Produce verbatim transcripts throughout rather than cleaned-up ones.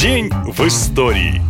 День в истории.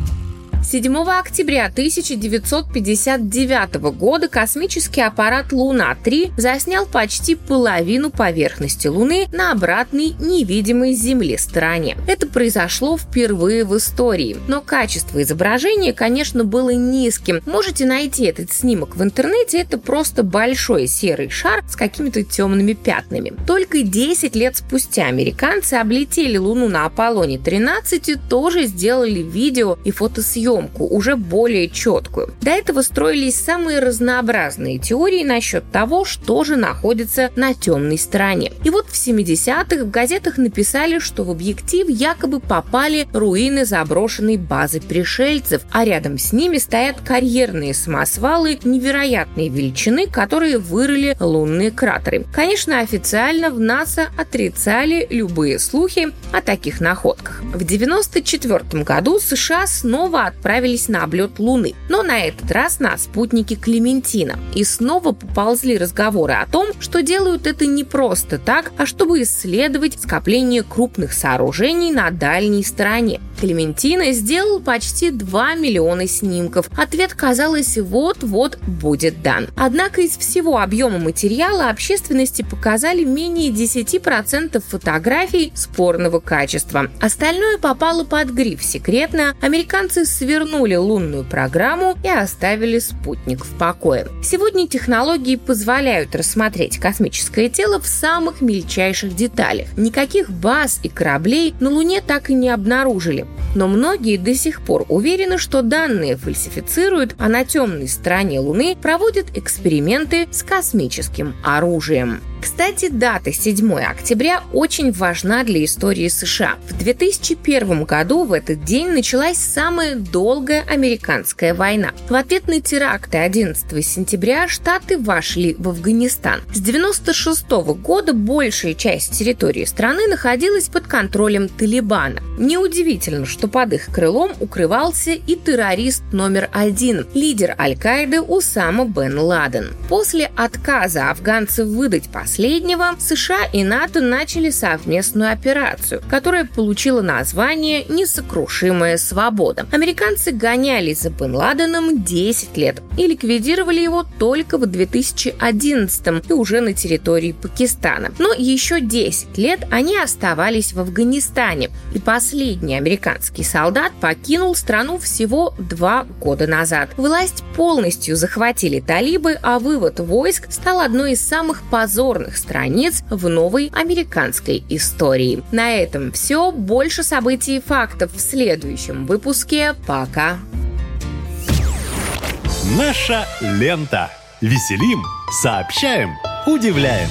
седьмого октября тысяча девятьсот пятьдесят девятого года космический аппарат «Луна-три» заснял почти половину поверхности Луны на обратной невидимой Земли стороне. Это произошло впервые в истории. Но качество изображения, конечно, было низким. Можете найти этот снимок в интернете. Это просто большой серый шар с какими-то темными пятнами. Только десять лет спустя американцы облетели Луну на Аполлоне тринадцать и тоже сделали видео и фотосъемку, уже более четкую. До этого строились самые разнообразные теории насчет того, что же находится на темной стороне. И вот в семидесятых в газетах написали, что в объектив якобы попали руины заброшенной базы пришельцев, а рядом с ними стоят карьерные самосвалы невероятной величины, которые вырыли лунные кратеры. Конечно, официально в НАСА отрицали любые слухи о таких находках. В девяносто четвёртом году США снова отправили отправились на облет Луны, но на этот раз на спутнике Клементина. И снова поползли разговоры о том, что делают это не просто так, а чтобы исследовать скопление крупных сооружений на дальней стороне. Клементина сделал почти два миллиона снимков. Ответ, казалось, вот-вот будет дан. Однако из всего объема материала общественности показали менее десяти процентов фотографий спорного качества. Остальное попало под гриф «Секретно». Американцы свернули лунную программу и оставили спутник в покое. Сегодня технологии позволяют рассмотреть космическое тело в самых мельчайших деталях. Никаких баз и кораблей на Луне так и не обнаружили. Но многие до сих пор уверены, что данные фальсифицируют, а на темной стороне Луны проводят эксперименты с космическим оружием. Кстати, дата седьмого октября очень важна для истории США. В две тысячи первом году в этот день началась самая долгая американская война. В ответ на теракты одиннадцатого сентября Штаты вошли в Афганистан. С девяносто шестого года большая часть территории страны находилась под контролем Талибана. Неудивительно, что под их крылом укрывался и террорист номер один, лидер Аль-Каиды Усама Бен Ладен. После отказа афганцев выдать посольство Последнего, США и НАТО начали совместную операцию, которая получила название «Несокрушимая свобода». Американцы гонялись за Бен Ладеном десять лет и ликвидировали его только в две тысячи одиннадцатом и уже на территории Пакистана. Но еще десять лет они оставались в Афганистане, и последний американский солдат покинул страну всего два года назад. Власть полностью захватили талибы, а вывод войск стал одной из самых позорных страниц в новой американской истории. На этом все. Больше событий и фактов в следующем выпуске. Пока. Наша лента. Веселим, сообщаем, удивляем.